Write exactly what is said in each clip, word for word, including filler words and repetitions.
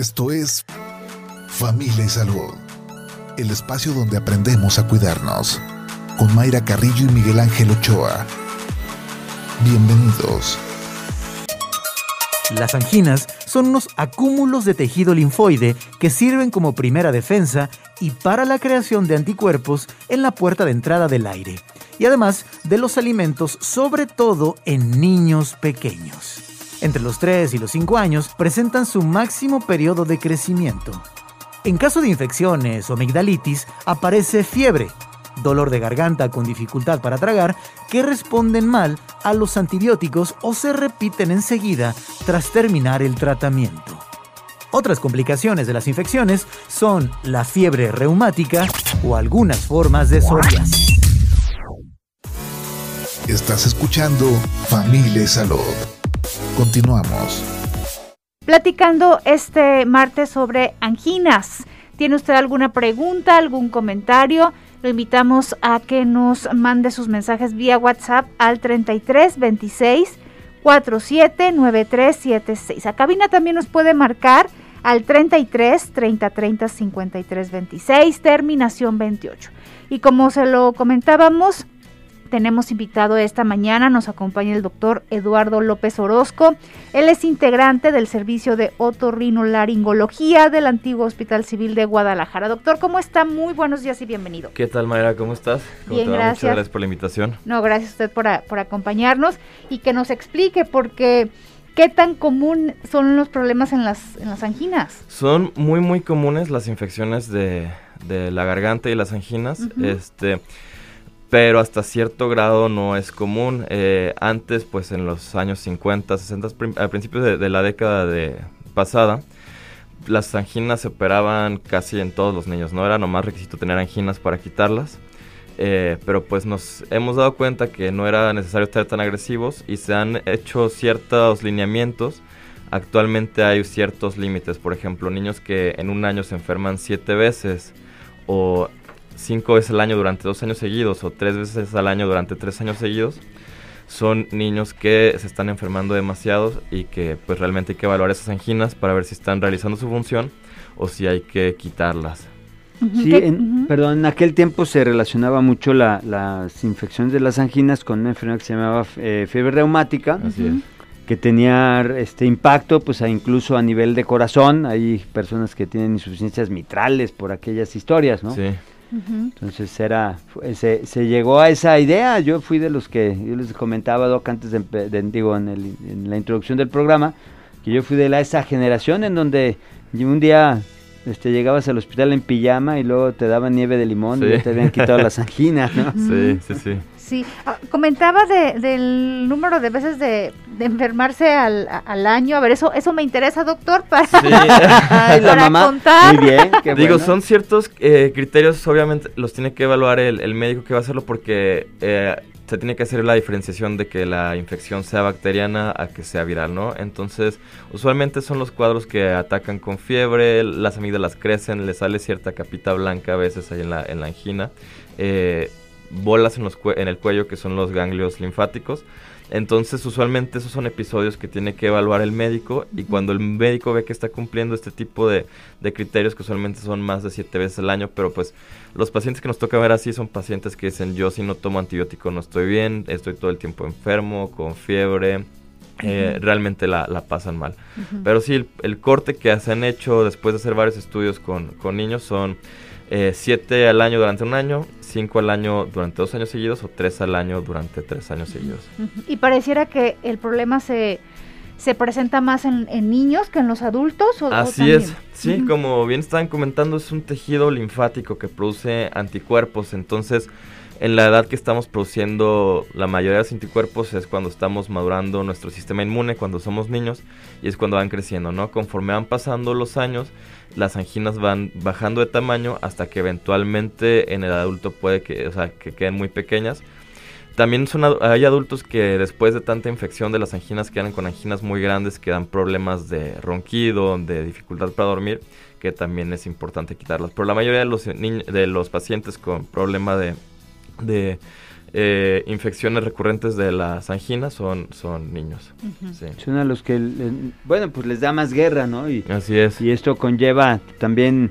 Esto es Familia y Salud, el espacio donde aprendemos a cuidarnos, con Mayra Carrillo y Miguel Ángel Ochoa. Bienvenidos. Las anginas son unos acúmulos de tejido linfoide que sirven como primera defensa y para la creación de anticuerpos en la puerta de entrada del aire, y además de los alimentos, sobre todo en niños pequeños. Entre los tres y los cinco años presentan su máximo periodo de crecimiento. En caso de infecciones o amigdalitis, aparece fiebre, dolor de garganta con dificultad para tragar, que responden mal a los antibióticos o se repiten enseguida tras terminar el tratamiento. Otras complicaciones de las infecciones son la fiebre reumática o algunas formas de psoriasis. Estás escuchando Familia y Salud. Continuamos. Platicando este martes sobre anginas. ¿Tiene usted alguna pregunta, algún comentario? Lo invitamos a que nos mande sus mensajes vía WhatsApp al treinta y tres, veintiséis, cuarenta y siete, noventa y tres setenta y seis. A cabina también nos puede marcar al treinta y tres, treinta, treinta, cincuenta y tres, veintiséis, terminación veintiocho. Y como se lo comentábamos, tenemos invitado esta mañana, nos acompaña el doctor Eduardo López Orozco. Él es integrante del servicio de otorrinolaringología del antiguo Hospital Civil de Guadalajara. Doctor, ¿cómo está? Muy buenos días y bienvenido. ¿Qué tal, Mayra? ¿Cómo estás? ¿Cómo Bien, te va? Gracias. Muchas gracias por la invitación. No, gracias a usted por, a, por acompañarnos y que nos explique porque qué tan común son los problemas en las, en las anginas. Son muy, muy comunes las infecciones de, de la garganta y las anginas. Uh-huh. Este... pero hasta cierto grado no es común. Eh, antes, pues en los años cincuenta, sesenta, prim- a principios de, de la década de pasada, las anginas se operaban casi en todos los niños, no era nomás requisito tener anginas para quitarlas, eh, pero pues nos hemos dado cuenta que no era necesario estar tan agresivos y se han hecho ciertos lineamientos. Actualmente hay ciertos límites, por ejemplo, niños que en un año se enferman siete veces o cinco veces al año durante dos años seguidos o tres veces al año durante tres años seguidos, son niños que se están enfermando demasiado y que pues realmente hay que evaluar esas anginas para ver si están realizando su función o si hay que quitarlas. Sí, en, perdón, en aquel tiempo se relacionaba mucho la, las infecciones de las anginas con una enfermedad que se llamaba eh, fiebre reumática. Así es. Que tenía este impacto pues a incluso a nivel de corazón, hay personas que tienen insuficiencias mitrales por aquellas historias, ¿no? Sí. Entonces era, se, se llegó a esa idea. Yo fui de los que, yo les comentaba, Doc, antes de, de digo, en, el, en la introducción del programa, que yo fui de la, esa generación en donde un día este, llegabas al hospital en pijama y luego te daban nieve de limón, sí, y ya te habían quitado las anginas, ¿no? Sí, sí, sí. Sí, ah, comentaba de, del número de veces de, de enfermarse al, al año. A ver, eso eso me interesa, doctor, para, sí. Ay, la para mamá. Contar. Muy bien, qué Digo, bueno. Son ciertos eh, criterios, obviamente los tiene que evaluar el, el médico que va a hacerlo porque eh, se tiene que hacer la diferenciación de que la infección sea bacteriana a que sea viral, ¿no? Entonces, usualmente son los cuadros que atacan con fiebre, las amígdalas crecen, le sale cierta capita blanca a veces ahí en la, en la angina, eh... bolas en, los cue- en el cuello que son los ganglios linfáticos. Entonces usualmente esos son episodios que tiene que evaluar el médico y cuando el médico ve que está cumpliendo este tipo de, de criterios que usualmente son más de siete veces al año, pero pues los pacientes que nos toca ver así son pacientes que dicen yo si no tomo antibiótico no estoy bien, estoy todo el tiempo enfermo, con fiebre. Eh, uh-huh. Realmente la, la pasan mal. Uh-huh. Pero sí, el, el corte que se han hecho después de hacer varios estudios con, con niños son eh, siete al año durante un año, cinco al año durante dos años seguidos o tres al año durante tres años seguidos. Uh-huh. Y pareciera que el problema se, se presenta más en, en niños que en los adultos. ¿O, Así o también? es, sí, uh-huh. Como bien estaban comentando, es un tejido linfático que produce anticuerpos, entonces en la edad que estamos produciendo la mayoría de los anticuerpos es cuando estamos madurando nuestro sistema inmune, cuando somos niños, y es cuando van creciendo, ¿no? Conforme van pasando los años, las anginas van bajando de tamaño hasta que eventualmente en el adulto puede que, o sea, que queden muy pequeñas. También son ad- hay adultos que después de tanta infección de las anginas quedan con anginas muy grandes que dan problemas de ronquido, de dificultad para dormir, que también es importante quitarlas. Pero la mayoría de los, ni- de los pacientes con problema de... de eh, infecciones recurrentes de las anginas son, son niños. Uh-huh. Sí. Son a los que, les, bueno, pues les da más guerra, ¿no? Y, así es. Y esto conlleva también,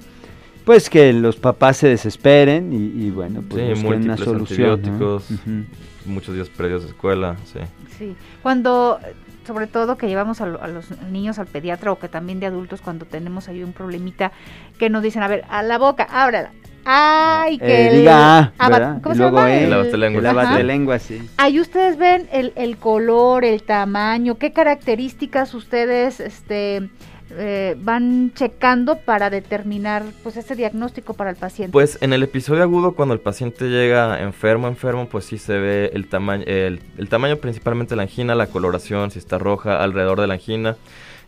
pues, que los papás se desesperen y, y bueno, pues, sí, busquen una solución. Antibióticos, ¿no? Uh-huh. Muchos días previos de escuela, sí. Sí, cuando... sobre todo que llevamos a, lo, a los niños al pediatra o que también de adultos cuando tenemos ahí un problemita que nos dicen, a ver, a la boca, ábrala. Ay, que eh, diga, el, ¿verdad? ¿Cómo y se luego llama? El lavatelenguas. El lavatelenguas, sí. Ahí ustedes ven el, el color, el tamaño, qué características ustedes este eh, van checando para determinar pues este diagnóstico para el paciente. Pues en el episodio agudo, cuando el paciente llega enfermo, enfermo, pues sí se ve el tamaño, el, el tamaño principalmente de la angina, la coloración, si está roja alrededor de la angina,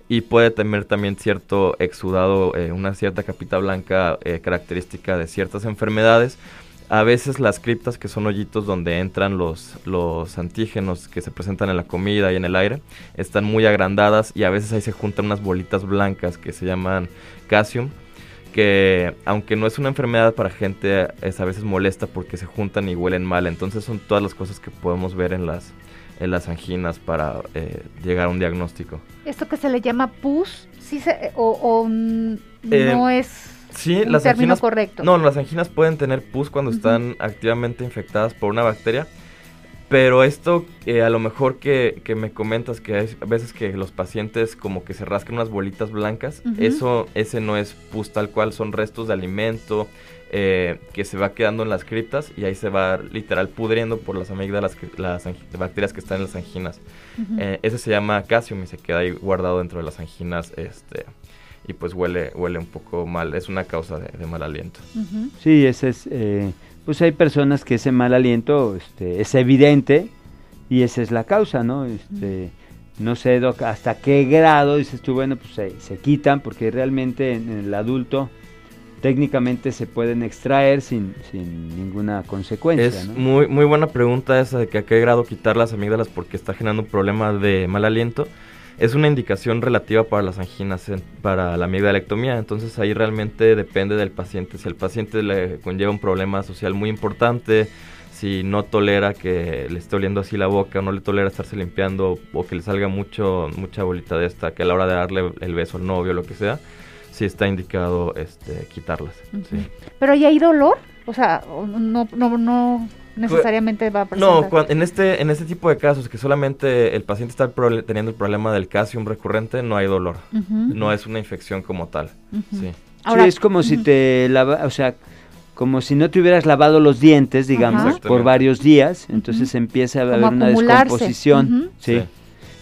y puede tener también cierto exudado, eh, una cierta capita blanca eh, característica de ciertas enfermedades. A veces las criptas, que son hoyitos donde entran los, los antígenos que se presentan en la comida y en el aire, están muy agrandadas y a veces ahí se juntan unas bolitas blancas que se llaman casium, que aunque no es una enfermedad para gente, es a veces molesta porque se juntan y huelen mal. Entonces son todas las cosas que podemos ver en las, en las anginas para eh, llegar a un diagnóstico. ¿Esto que se le llama pus? ¿Sí se, o, o mm, eh, no es...? Sí, las anginas, correcto. No, las anginas pueden tener pus cuando uh-huh. están activamente infectadas por una bacteria, pero esto eh, a lo mejor que, que me comentas que hay veces que los pacientes como que se rascan unas bolitas blancas, uh-huh. eso ese no es pus tal cual, son restos de alimento eh, que se va quedando en las criptas y ahí se va literal pudriendo por las amígdalas, las, las bacterias que están en las anginas. Uh-huh. eh, ese se llama casium y se queda ahí guardado dentro de las anginas, este... y pues huele huele un poco mal, es una causa de, de mal aliento. Uh-huh. Sí, ese es, eh, pues hay personas que ese mal aliento este, es evidente y esa es la causa, ¿no? Este, uh-huh. No sé, Doc, hasta qué grado, dices tú, bueno, pues se, se quitan, porque realmente en el adulto técnicamente se pueden extraer sin, sin ninguna consecuencia. Es, ¿no? muy, muy buena pregunta esa de que a qué grado quitar las amígdalas porque está generando un problema de mal aliento. Es una indicación relativa para las anginas, para la amigdalectomía, entonces ahí realmente depende del paciente. Si al paciente le conlleva un problema social muy importante, si no tolera que le esté oliendo así la boca, o no le tolera estarse limpiando, o que le salga mucho mucha bolita de esta, que a la hora de darle el beso al novio o lo que sea, sí está indicado este, quitarlas. Uh-huh. Sí. ¿Pero ya hay dolor? O sea, no... no, no... necesariamente va a presentar. No, cuando, en este en este tipo de casos que solamente el paciente está pro, teniendo el problema del casium recurrente, no hay dolor. Uh-huh. No es una infección como tal. Uh-huh. Sí. Ahora, sí, es como uh-huh. si te lava, o sea, como si no te hubieras lavado los dientes, digamos, uh-huh. por varios días, entonces uh-huh. empieza a haber una descomposición, uh-huh. sí. sí.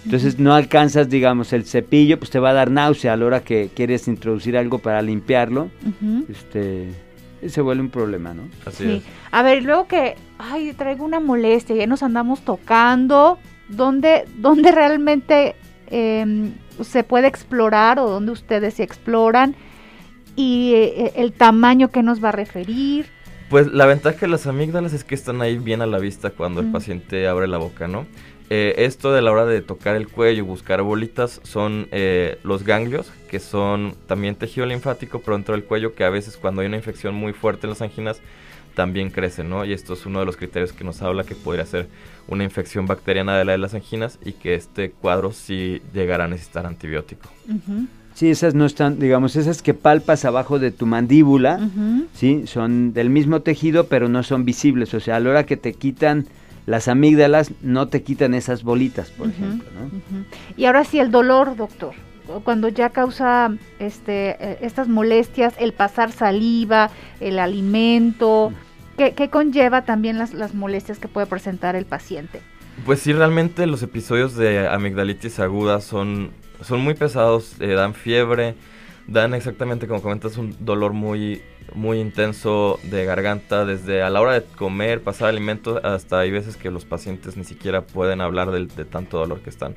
Entonces no alcanzas, digamos, el cepillo, pues te va a dar náusea a la hora que quieres introducir algo para limpiarlo. Uh-huh. Este se vuelve un problema, ¿no? Así sí. es. A ver, luego que, ay, traigo una molestia, ya nos andamos tocando, ¿dónde, dónde realmente eh, se puede explorar o dónde ustedes se exploran? Y eh, el tamaño que nos va a referir. Pues la ventaja de las amígdalas es que están ahí bien a la vista cuando mm. el paciente abre la boca, ¿no? Eh, esto de la hora de tocar el cuello, buscar bolitas, son eh, los ganglios, que son también tejido linfático, pero dentro del cuello, que a veces cuando hay una infección muy fuerte en las anginas, también crecen, ¿no? Y esto es uno de los criterios que nos habla que podría ser una infección bacteriana de la de las anginas y que este cuadro sí llegará a necesitar antibiótico. Uh-huh. Sí, esas no están, digamos, esas que palpas abajo de tu mandíbula, uh-huh. sí, son del mismo tejido, pero no son visibles, o sea, a la hora que te quitan... las amígdalas no te quitan esas bolitas, por uh-huh, ejemplo, ¿no? Uh-huh. Y ahora sí, el dolor, doctor, cuando ya causa este, estas molestias, el pasar saliva, el alimento, ¿qué, qué conlleva también las, las molestias que puede presentar el paciente? Pues sí, realmente los episodios de amigdalitis aguda son, son muy pesados, eh, dan fiebre, dan exactamente, como comentas, un dolor muy... muy intenso de garganta, desde a la hora de comer, pasar alimentos, hasta hay veces que los pacientes ni siquiera pueden hablar de, de tanto dolor que están,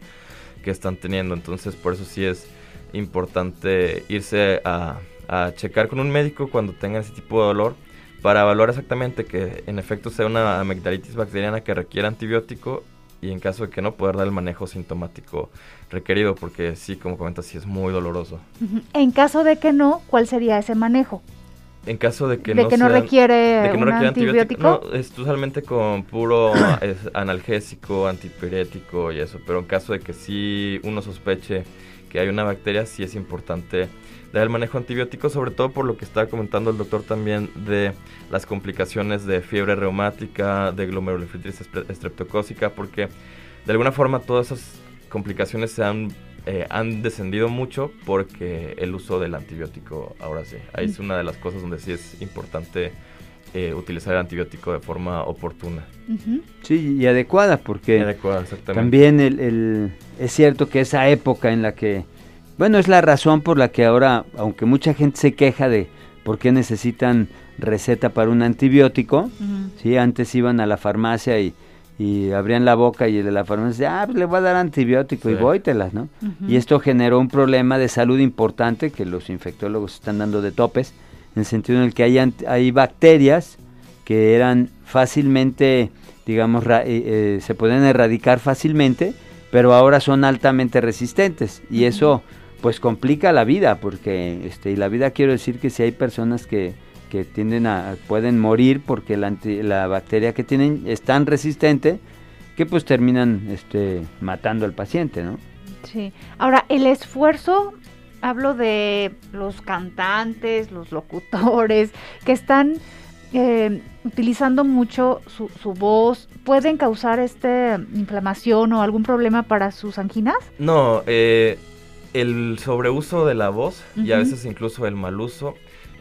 que están teniendo. Entonces, por eso sí es importante irse a, a checar con un médico cuando tengan ese tipo de dolor para evaluar exactamente que en efecto sea una amigdalitis bacteriana que requiera antibiótico y en caso de que no, poder dar el manejo sintomático requerido, porque sí, como comentas, sí es muy doloroso. En caso de que no, ¿cuál sería ese manejo? en caso de que de no, que no sean, requiere de que un no requiere antibiótico, antibiótico no, es totalmente con puro es analgésico, antipirético y eso, pero en caso de que sí uno sospeche que hay una bacteria, sí es importante dar el manejo antibiótico, sobre todo por lo que estaba comentando el doctor también de las complicaciones de fiebre reumática, de glomerulonephritis estreptocócica, porque de alguna forma todas esas complicaciones se han Eh, han descendido mucho porque el uso del antibiótico ahora sí. Ahí es una de las cosas donde sí es importante eh, utilizar el antibiótico de forma oportuna. Uh-huh. Sí, y adecuada, porque adecuada, también el, el, es cierto que esa época en la que, bueno, es la razón por la que ahora, aunque mucha gente se queja de por qué necesitan receta para un antibiótico, uh-huh. sí, antes iban a la farmacia y y abrían la boca y el de la farmacia, ah, pues le voy a dar antibiótico, sí. y vóytelas, ¿no? Uh-huh. Y esto generó un problema de salud importante que los infectólogos están dando de topes, en el sentido en el que hay, ant- hay bacterias que eran fácilmente, digamos, ra- eh, eh, se pueden erradicar fácilmente, pero ahora son altamente resistentes, y uh-huh. eso pues complica la vida, porque este, y la vida quiero decir que si hay personas que que tienden a, pueden morir porque la, anti, la bacteria que tienen es tan resistente que pues terminan este, matando al paciente, ¿no? Sí. Ahora, el esfuerzo, hablo de los cantantes, los locutores, que están eh, utilizando mucho su, su voz, ¿pueden causar esta inflamación o algún problema para sus anginas? No, eh, el sobreuso de la voz uh-huh. y a veces incluso el mal uso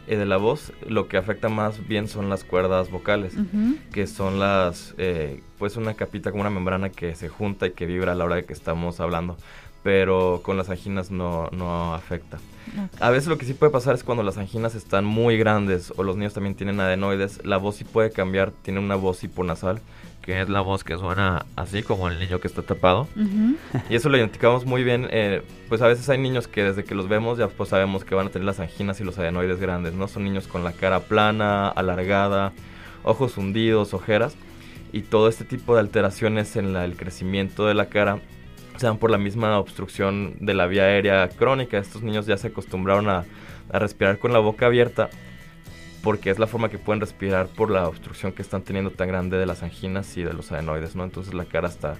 de la voz, lo que afecta más bien son las cuerdas vocales, uh-huh. que son las, eh, pues una capita como una membrana que se junta y que vibra a la hora de que estamos hablando, pero con las anginas no, no afecta. Okay. A veces lo que sí puede pasar es cuando las anginas están muy grandes o los niños también tienen adenoides, la voz sí puede cambiar, tiene una voz hiponasal, que es la voz que suena así como el niño que está tapado, uh-huh. y eso lo identificamos muy bien, eh, pues a veces hay niños que desde que los vemos ya pues sabemos que van a tener las anginas y los adenoides grandes, ¿no? Son niños con la cara plana, alargada, ojos hundidos, ojeras, y todo este tipo de alteraciones en la, el crecimiento de la cara se dan por la misma obstrucción de la vía aérea crónica. Estos niños ya se acostumbraron a, a respirar con la boca abierta, porque es la forma que pueden respirar por la obstrucción que están teniendo tan grande de las anginas y de los adenoides, ¿no? Entonces la cara está,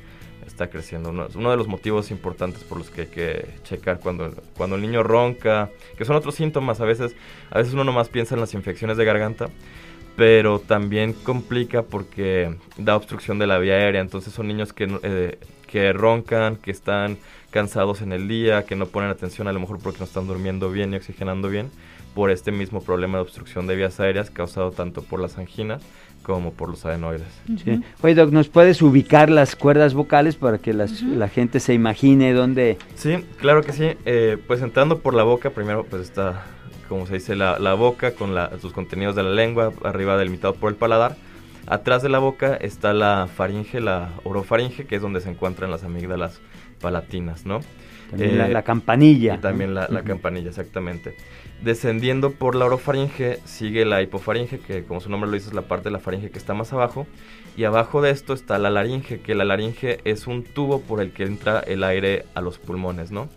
está creciendo. Uno, uno de los motivos importantes por los que hay que checar cuando, cuando el niño ronca, que son otros síntomas. A veces, a veces uno nomás piensa en las infecciones de garganta, pero también complica porque da obstrucción de la vía aérea. Entonces son niños que, eh, que roncan, que están cansados en el día, que no ponen atención a lo mejor porque no están durmiendo bien y oxigenando bien, por este mismo problema de obstrucción de vías aéreas causado tanto por las anginas como por los adenoides. Sí. Oye, Doc, ¿nos puedes ubicar las cuerdas vocales para que las, uh-huh. la gente se imagine dónde...? Sí, claro que sí. Eh, pues entrando por la boca, primero pues está, como se dice, la, la boca con la, sus contenidos de la lengua, arriba delimitado por el paladar. Atrás de la boca está la faringe, la orofaringe, que es donde se encuentran las amígdalas palatinas, ¿no? También eh, la, la campanilla. Y también la, la uh-huh. campanilla, exactamente. Descendiendo por la orofaringe sigue la hipofaringe, que como su nombre lo dice es la parte de la faringe que está más abajo, y abajo de esto está la laringe, que la laringe es un tubo por el que entra el aire a los pulmones, ¿no?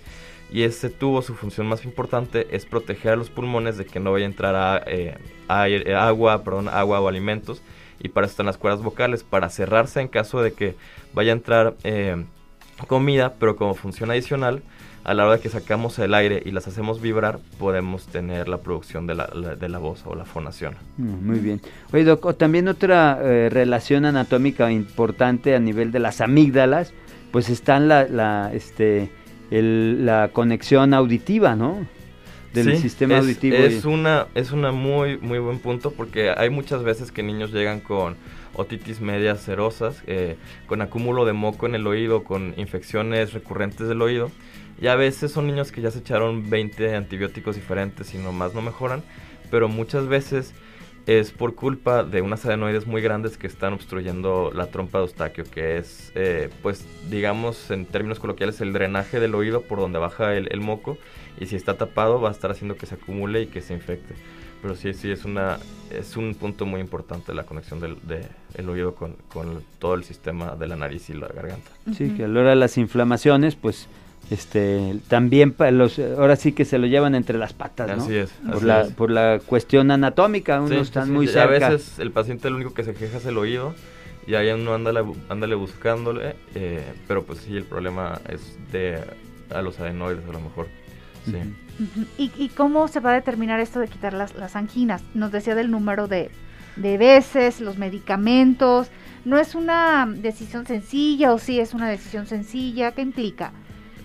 Y ese tubo, su función más importante es proteger a los pulmones de que no vaya a entrar a, eh, aire, agua, perdón, agua o alimentos, y para eso están las cuerdas vocales, para cerrarse en caso de que vaya a entrar eh, comida, pero como función adicional, a la hora que sacamos el aire y las hacemos vibrar, podemos tener la producción de la, la, de la voz o la fonación. Muy bien. Oye, Doc, o también otra eh, relación anatómica importante a nivel de las amígdalas, pues están la, la, este, el, la conexión auditiva, ¿no? Del sí, sistema es, auditivo. Es y... una, es una muy, muy buen punto, porque hay muchas veces que niños llegan con otitis media cerosas, eh, con acúmulo de moco en el oído, con infecciones recurrentes del oído, y a veces son niños que ya se echaron veinte antibióticos diferentes y nomás no mejoran, pero muchas veces es por culpa de unas adenoides muy grandes que están obstruyendo la trompa de Eustaquio, que es, eh, pues digamos en términos coloquiales, el drenaje del oído por donde baja el, el moco, y si está tapado va a estar haciendo que se acumule y que se infecte. Pero sí, sí, es, una, es un punto muy importante la conexión del de, el oído con, con todo el sistema de la nariz y la garganta. Sí, que a la hora de las inflamaciones, pues este, también pa los, ahora sí que se lo llevan entre las patas, ¿no? Así es. Por, así la, es. por la cuestión anatómica, unos sí, están sí, muy cerca. A veces el paciente lo único que se queja es el oído, y ahí uno ándale, ándale buscándole, eh, pero pues sí, el problema es de a los adenoides a lo mejor, sí. Uh-huh. Uh-huh. ¿Y, ¿Y cómo se va a determinar esto de quitar las, las anginas? Nos decía del número de, de veces, los medicamentos. ¿No es una decisión sencilla o sí es una decisión sencilla? ¿Qué implica?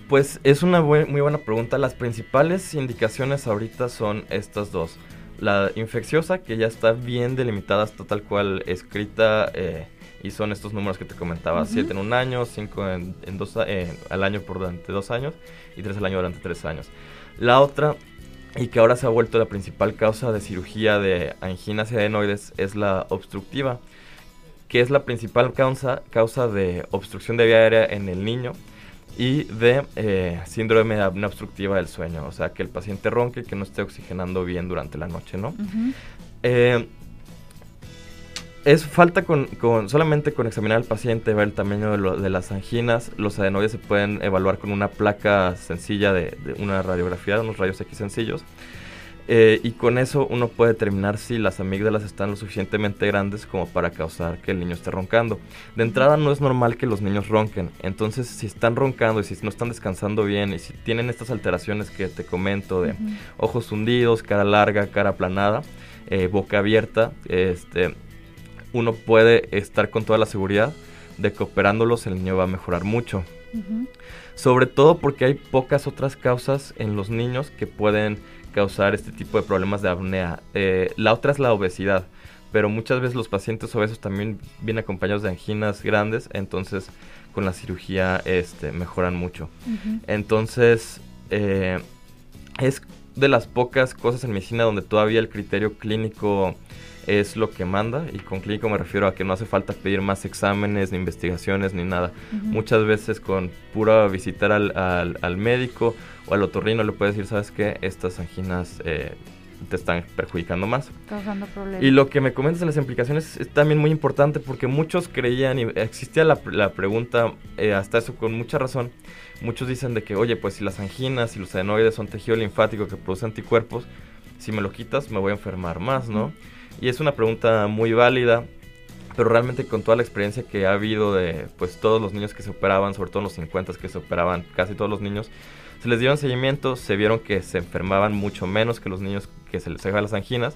Pues es una bu- muy buena pregunta. Las principales indicaciones ahorita son estas dos. La infecciosa, que ya está bien delimitada, está tal cual escrita, eh, y son estos números que te comentaba, siete uh-huh. en un año, cinco en, en dos, eh, al año por durante dos años y tres al año durante tres años. La otra, y que ahora se ha vuelto la principal causa de cirugía de anginas y adenoides, es la obstructiva, que es la principal causa, causa de obstrucción de vía aérea en el niño y de eh, síndrome de apnea obstructiva del sueño, o sea, que el paciente ronque, que no esté oxigenando bien durante la noche, ¿no? Uh-huh. Eh, es falta con, con solamente con examinar al paciente, ver el tamaño de, lo, de las anginas. Los adenoides se pueden evaluar con una placa sencilla de, de una radiografía, unos rayos X sencillos, eh, y con eso uno puede determinar si las amígdalas están lo suficientemente grandes como para causar que el niño esté roncando. De entrada no es normal que los niños ronquen, entonces si están roncando y si no están descansando bien y si tienen estas alteraciones que te comento de uh-huh. ojos hundidos, cara larga, cara aplanada, eh, boca abierta, este... uno puede estar con toda la seguridad de que operándolos el niño va a mejorar mucho. Uh-huh. Sobre todo porque hay pocas otras causas en los niños que pueden causar este tipo de problemas de apnea. Eh, la otra es la obesidad, pero muchas veces los pacientes obesos también vienen acompañados de anginas grandes, entonces con la cirugía este, mejoran mucho. Uh-huh. Entonces eh, es de las pocas cosas en medicina donde todavía el criterio clínico es lo que manda, y con clínico me refiero a que no hace falta pedir más exámenes, ni investigaciones, ni nada. Uh-huh. Muchas veces con pura visitar al, al, al médico o al otorrino le puedes decir, ¿sabes qué? Estas anginas eh, te están perjudicando más. Causando problemas. Y lo que me comentas de las implicaciones es también muy importante, porque muchos creían, y existía la, la pregunta, eh, hasta eso con mucha razón, muchos dicen de que, oye, pues si las anginas y si los adenoides son tejido linfático que produce anticuerpos, si me lo quitas me voy a enfermar más, ¿no? Uh-huh. Y es una pregunta muy válida, pero realmente con toda la experiencia que ha habido de pues todos los niños que se operaban, sobre todo en los cincuentas que se operaban casi todos los niños, se les dieron seguimiento, se vieron que se enfermaban mucho menos que los niños que se les dejaban las anginas,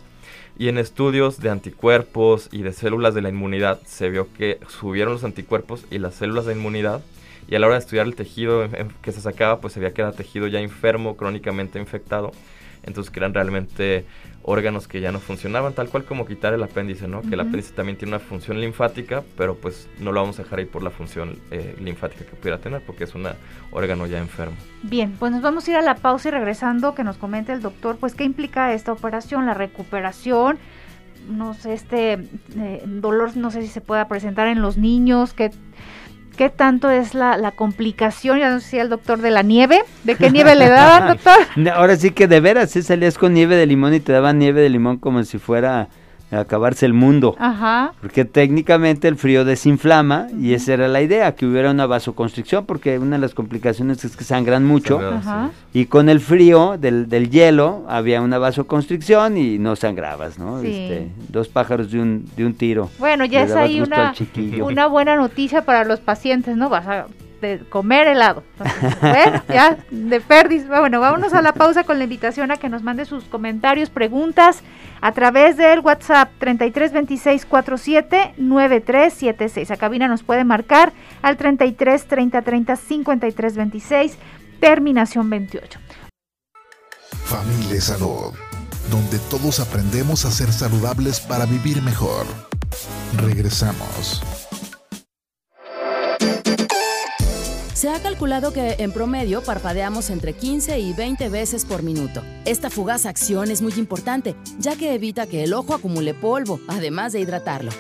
y en estudios de anticuerpos y de células de la inmunidad se vio que subieron los anticuerpos y las células de inmunidad, y a la hora de estudiar el tejido que se sacaba, pues se veía que era tejido ya enfermo, crónicamente infectado. Entonces que eran realmente órganos que ya no funcionaban, tal cual como quitar el apéndice, ¿no? Uh-huh. Que el apéndice también tiene una función linfática, pero pues no lo vamos a dejar ahí por la función eh, linfática que pudiera tener, porque es un órgano ya enfermo. Bien, pues nos vamos a ir a la pausa y regresando que nos comente el doctor, pues qué implica esta operación, la recuperación, no sé, este eh, dolor, no sé si se pueda presentar en los niños, qué... ¿Qué tanto es la, la complicación? Ya decía el doctor de la nieve. ¿De qué nieve le daban, doctor? Ahora sí que de veras, sí salías con nieve de limón y te daban nieve de limón como si fuera a acabarse el mundo. Ajá. Porque técnicamente el frío desinflama, uh-huh. y esa era la idea, que hubiera una vasoconstricción, porque una de las complicaciones es que sangran mucho. Sangraba, sí. Y con el frío del, del hielo había una vasoconstricción y no sangrabas, ¿no? Sí. Este, dos pájaros de un, de un tiro. Bueno, ya es ahí una, una buena noticia para los pacientes, ¿no? Vas a de comer helado. Entonces, bueno, ya de perdiz. Bueno, vámonos a la pausa con la invitación a que nos mande sus comentarios, preguntas a través del WhatsApp treinta y tres veintiséis cuarenta y siete noventa y tres setenta y seis. A cabina nos puede marcar al treinta y tres treinta treinta cincuenta y tres veintiséis, terminación veintiocho. Familia Salud, donde todos aprendemos a ser saludables para vivir mejor. Regresamos. Se ha calculado que en promedio parpadeamos entre quince y veinte veces por minuto. Esta fugaz acción es muy importante, ya que evita que el ojo acumule polvo, además de hidratarlo.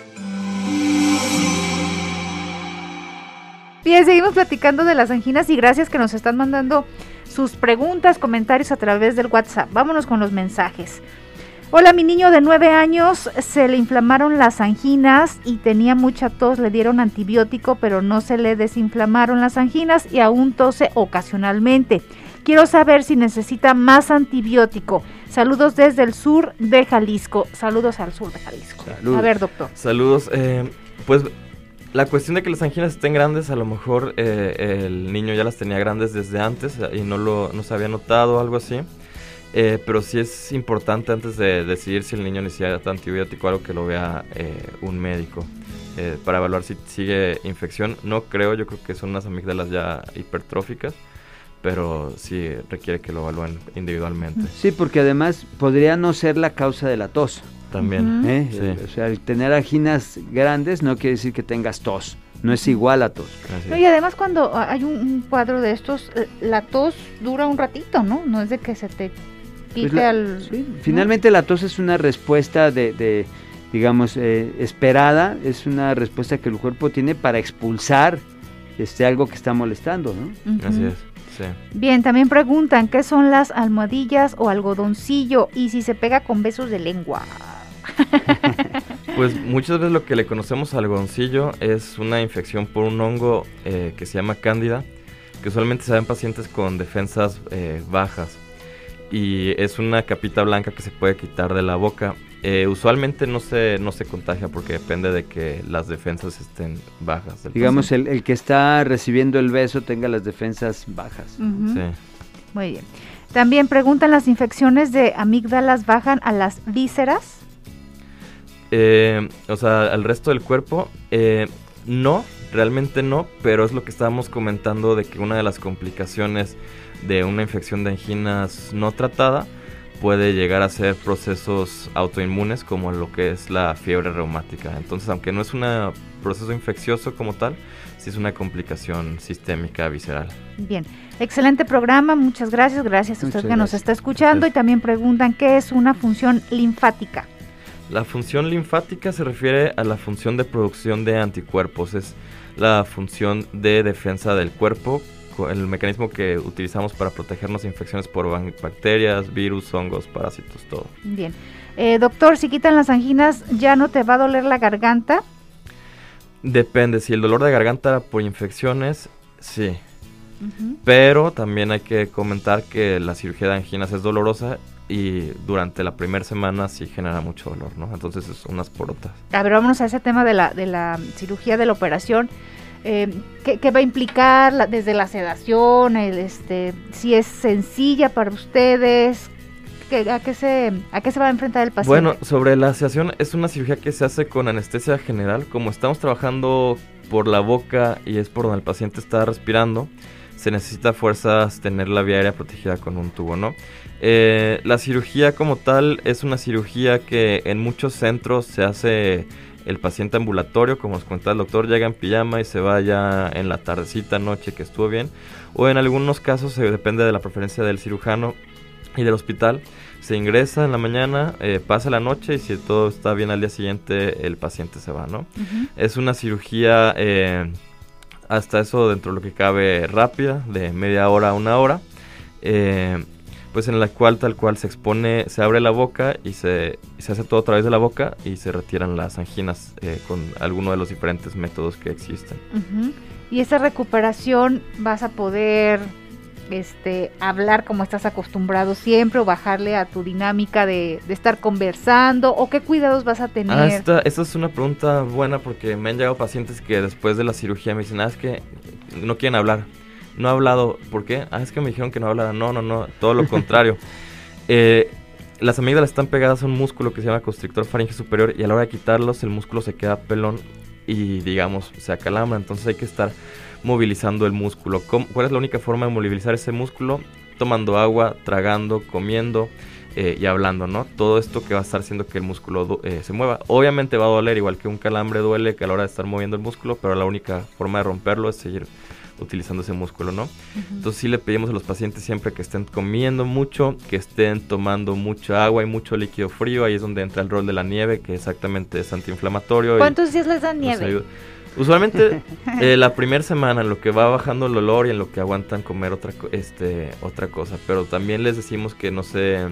Bien, seguimos platicando de las anginas y gracias que nos están mandando sus preguntas, comentarios a través del WhatsApp. Vámonos con los mensajes. Hola, mi niño de nueve años, se le inflamaron las anginas y tenía mucha tos, le dieron antibiótico, pero no se le desinflamaron las anginas y aún tose ocasionalmente. Quiero saber si necesita más antibiótico. Saludos desde el sur de Jalisco. Saludos al sur de Jalisco. Salud. A ver, doctor. Saludos. Eh, pues la cuestión de que las anginas estén grandes, a lo mejor eh, el niño ya las tenía grandes desde antes y no, lo, no se había notado, algo así. Eh, pero sí es importante antes de decidir si el niño necesita antibiótico, algo que lo vea eh, un médico. Eh, para evaluar si sigue infección. No creo, yo creo que son unas amígdalas ya hipertróficas, pero sí requiere que lo evalúen individualmente. Sí, porque además podría no ser la causa de la tos. También. Uh-huh. ¿Eh? Sí. O sea, el tener anginas grandes no quiere decir que tengas tos, no es igual a tos. No, y además cuando hay un, un cuadro de estos, la tos dura un ratito, ¿no? No es de que se te pique pues la, al... Sí. ¿No? Finalmente la tos es una respuesta de... de digamos, eh, esperada, es una respuesta que el cuerpo tiene para expulsar este, algo que está molestando, ¿no? Uh-huh. Así es. Sí. Bien, también preguntan qué son las almohadillas o algodoncillo y si se pega con besos de lengua. Pues muchas veces lo que le conocemos al algodoncillo es una infección por un hongo eh, que se llama cándida, que usualmente se da en pacientes con defensas eh, bajas, y es una capita blanca que se puede quitar de la boca. Eh, usualmente no se no se contagia porque depende de que las defensas estén bajas. Digamos, el, el que está recibiendo el beso tenga las defensas bajas. Uh-huh. Sí. Muy bien. También preguntan, ¿las infecciones de amígdalas bajan a las vísceras? Eh, o sea, al resto del cuerpo, eh, no, realmente no, pero es lo que estábamos comentando de que una de las complicaciones de una infección de anginas no tratada puede llegar a ser procesos autoinmunes como lo que es la fiebre reumática. Entonces, aunque no es un proceso infeccioso como tal, sí es una complicación sistémica visceral. Bien, excelente programa, muchas gracias, gracias a usted muchas que gracias. Nos está escuchando gracias. Y también preguntan qué es una función linfática. La función linfática se refiere a la función de producción de anticuerpos, es la función de defensa del cuerpo, el mecanismo que utilizamos para protegernos de infecciones por bacterias, virus, hongos, parásitos, todo. Bien. Eh, doctor, si quitan las anginas, ¿ya no te va a doler la garganta? Depende, si el dolor de garganta por infecciones, sí. Uh-huh. Pero también hay que comentar que la cirugía de anginas es dolorosa y durante la primera semana sí genera mucho dolor, ¿no? Entonces es unas por otras. A ver, vámonos a ese tema de la, de la cirugía, de la operación. Eh, ¿qué, ¿Qué va a implicar la, desde la sedación, el, este, si es sencilla para ustedes, ¿qué, a, qué se, a qué se va a enfrentar el paciente? Bueno, sobre la sedación, es una cirugía que se hace con anestesia general, como estamos trabajando por la boca y es por donde el paciente está respirando, se necesita fuerzas tener la vía aérea protegida con un tubo, ¿no? Eh, la cirugía como tal es una cirugía que en muchos centros se hace... El paciente ambulatorio, como nos contaba el doctor, llega en pijama y se vaya en la tardecita, noche, que estuvo bien. O en algunos casos, eh, depende de la preferencia del cirujano y del hospital, se ingresa en la mañana, eh, pasa la noche y si todo está bien al día siguiente, el paciente se va, ¿no? Uh-huh. Es una cirugía, eh, hasta eso dentro de lo que cabe, rápida, de media hora a una hora. Eh, pues en la cual tal cual se expone, se abre la boca y se, se hace todo a través de la boca y se retiran las anginas eh, con alguno de los diferentes métodos que existen. Uh-huh. Y esa recuperación, ¿vas a poder este, hablar como estás acostumbrado siempre o bajarle a tu dinámica de, de estar conversando o qué cuidados vas a tener? Ah, esta, esta es una pregunta buena porque me han llegado pacientes que después de la cirugía me dicen, ah, es que no quieren hablar. No he hablado, ¿por qué? Ah, es que me dijeron que no hablara. No, no, no, todo lo contrario. eh, las amígdalas están pegadas a un músculo que se llama constrictor faríngeo superior y a la hora de quitarlos el músculo se queda pelón y, digamos, se acalambra. Entonces hay que estar movilizando el músculo. ¿Cómo, ¿Cuál es la única forma de movilizar ese músculo? Tomando agua, tragando, comiendo eh, y hablando, ¿no? Todo esto que va a estar haciendo que el músculo eh, se mueva. Obviamente va a doler, igual que un calambre duele que a la hora de estar moviendo el músculo, pero la única forma de romperlo es seguir utilizando ese músculo, ¿no? Uh-huh. Entonces sí le pedimos a los pacientes siempre que estén comiendo mucho, que estén tomando mucha agua y mucho líquido frío, ahí es donde entra el rol de la nieve, que exactamente es antiinflamatorio. ¿Cuántos días les dan nieve? Usualmente eh, la primera semana, en lo que va bajando el olor y en lo que aguantan comer otra, este, otra cosa, pero también les decimos que no se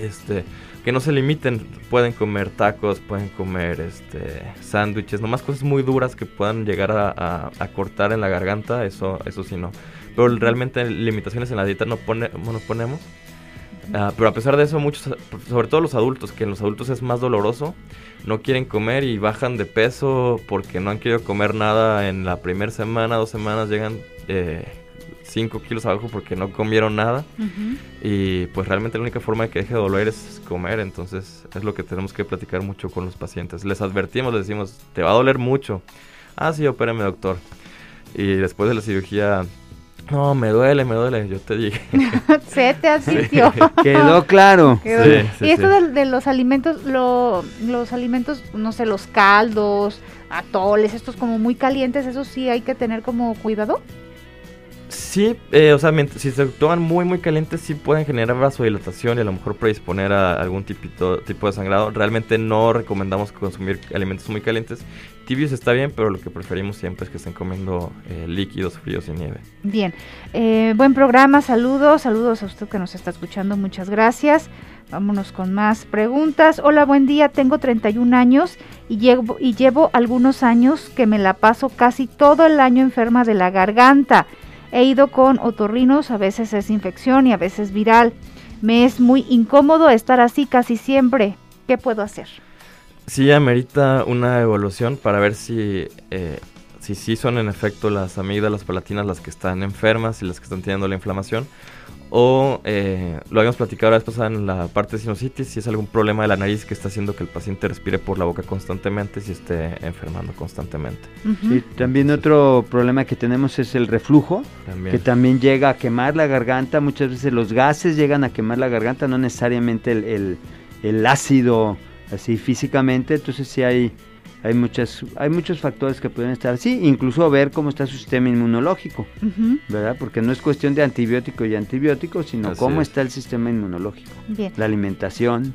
este, que no se limiten, pueden comer tacos, pueden comer este sándwiches, nomás cosas muy duras que puedan llegar a, a, a cortar en la garganta, eso eso sí no. Pero realmente limitaciones en la dieta no, pone, no ponemos. Uh, pero a pesar de eso, muchos, sobre todo los adultos, que en los adultos es más doloroso, no quieren comer y bajan de peso porque no han querido comer nada en la primera semana, dos semanas, llegan cinco eh, kilos abajo porque no comieron nada. Uh-huh. Y pues realmente la única forma de que deje de doler es comer, entonces es lo que tenemos que platicar mucho con los pacientes. Les advertimos, les decimos, te va a doler mucho. Ah, sí, opéreme, doctor. Y después de la cirugía... No, me duele, me duele, yo te dije. Se te advirtió. Sí. Quedó claro. Quedó sí, sí, y esto sí. de, de los alimentos, lo, los alimentos, no sé, los caldos, atoles, estos como muy calientes, ¿eso sí hay que tener como cuidado? Sí, eh, o sea, si se toman muy, muy calientes, sí pueden generar vasodilatación y a lo mejor predisponer a algún tipito, tipo de sangrado. Realmente no recomendamos consumir alimentos muy calientes. Tibios está bien, pero lo que preferimos siempre es que estén comiendo eh, líquidos fríos y nieve. Bien, eh, buen programa, saludos, saludos a usted que nos está escuchando, muchas gracias. Vámonos con más preguntas. Hola, buen día, tengo treinta y un años y llevo, y llevo algunos años que me la paso casi todo el año enferma de la garganta. He ido con otorrinos, a veces es infección y a veces viral. Me es muy incómodo estar así casi siempre. ¿Qué puedo hacer? Sí, amerita una evaluación para ver si eh, si sí son en efecto las amígdalas palatinas las que están enfermas y las que están teniendo la inflamación. O eh, lo habíamos platicado la vez pasada en la parte de sinusitis, si es algún problema de la nariz que está haciendo que el paciente respire por la boca constantemente, si esté enfermando constantemente. Uh-huh. Sí, también otro problema que tenemos es el reflujo, también. que también llega a quemar la garganta, muchas veces los gases llegan a quemar la garganta, no necesariamente el, el, el ácido así físicamente, entonces sí hay... Hay muchas, hay muchos factores que pueden estar así, incluso ver cómo está su sistema inmunológico, uh-huh. ¿verdad? Porque no es cuestión de antibiótico y antibiótico, sino así cómo es. Está el sistema inmunológico, bien. La alimentación.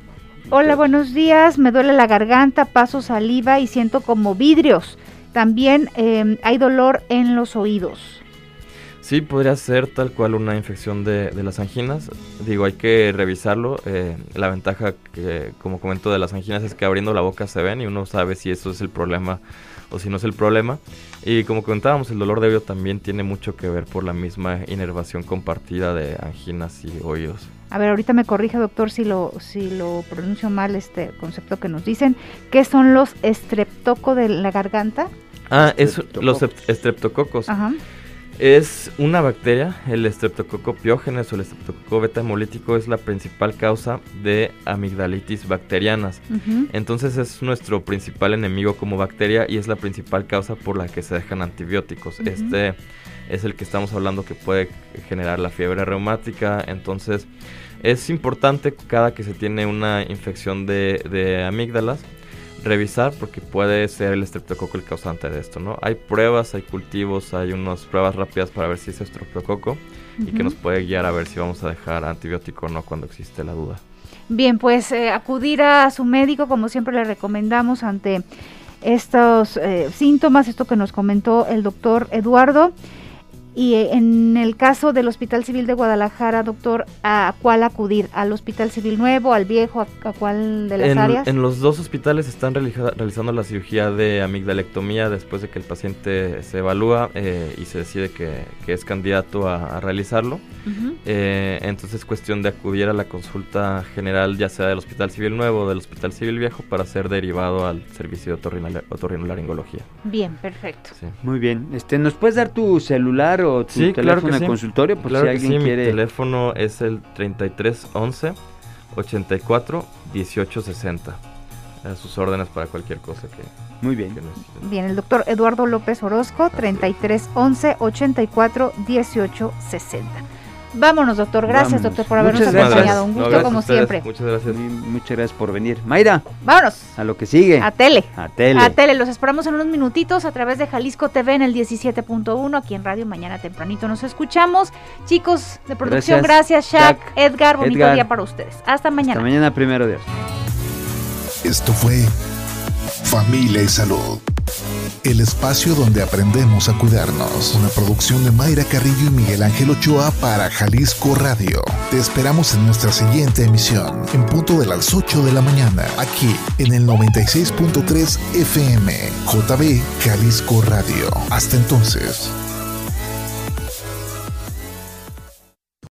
Hola, buenos días, me duele la garganta, paso saliva y siento como vidrios. También eh, hay dolor en los oídos. Sí, podría ser tal cual una infección de, de las anginas. Digo, hay que revisarlo. Eh, la ventaja, que, como comento, de las anginas es que abriendo la boca se ven y uno sabe si eso es el problema o si no es el problema. Y como comentábamos, el dolor de oído también tiene mucho que ver por la misma inervación compartida de anginas y oídos. A ver, ahorita me corrige, doctor, si lo si lo pronuncio mal este concepto que nos dicen. ¿Qué son los estreptococos de la garganta? Ah, es los estreptococos. Ajá. Es una bacteria, el Streptococcus pyogenes o el Streptococcus beta hemolítico es la principal causa de amigdalitis bacterianas. Uh-huh. Entonces es nuestro principal enemigo como bacteria y es la principal causa por la que se dejan antibióticos. Uh-huh. Este es el que estamos hablando que puede generar la fiebre reumática. Entonces es importante cada que se tiene una infección de, de amígdalas revisar porque puede ser el streptococo el causante de esto, ¿no? Hay pruebas, hay cultivos, hay unas pruebas rápidas para ver si es streptococo uh-huh. y que nos puede guiar a ver si vamos a dejar antibiótico o no cuando existe la duda. Bien, pues eh, acudir a su médico, como siempre le recomendamos ante estos eh, síntomas, esto que nos comentó el doctor Eduardo. Y en el caso del Hospital Civil de Guadalajara, doctor, ¿a cuál acudir? ¿Al Hospital Civil Nuevo, al Viejo, a, a cuál de las en, áreas? En los dos hospitales están realiza, realizando la cirugía de amigdalectomía después de que el paciente se evalúa eh, y se decide que, que es candidato a, a realizarlo. Uh-huh. Eh, entonces es cuestión de acudir a la consulta general, ya sea del Hospital Civil Nuevo o del Hospital Civil Viejo, para ser derivado al servicio de otorrinolaringología. Bien, perfecto. Sí. Muy bien. Este, ¿nos puedes dar tu celular? O tu sí, teléfono claro que sí. Consultorio, por claro si alguien que sí, quiere. Mi teléfono es el treinta y tres once ochenta y cuatro dieciocho sesenta. A sus órdenes para cualquier cosa que. Muy bien. Que nos... Bien, el doctor Eduardo López Orozco, treinta y tres once ochenta y cuatro dieciocho sesenta. Vámonos, doctor. Gracias, Vámonos. doctor, por habernos muchas acompañado. Gracias. Un gusto, no, como siempre. Muchas gracias. Muchas gracias por venir. Mayra. Vámonos. A lo que sigue. A tele. A tele. A tele. Los esperamos en unos minutitos a través de Jalisco T V en el diecisiete punto uno, aquí en Radio Mañana Tempranito. Nos escuchamos. Chicos de producción, gracias. gracias Shaq, Shaq, Edgar, bonito Edgar. día para ustedes. Hasta mañana. Hasta mañana, primero Dios. Esto fue Familia y Salud. El espacio donde aprendemos a cuidarnos. Una producción de Mayra Carrillo y Miguel Ángel Ochoa para Jalisco Radio. Te esperamos en nuestra siguiente emisión, en punto de las ocho de la mañana, aquí en el noventa y seis punto tres F M, J B Jalisco Radio. Hasta entonces.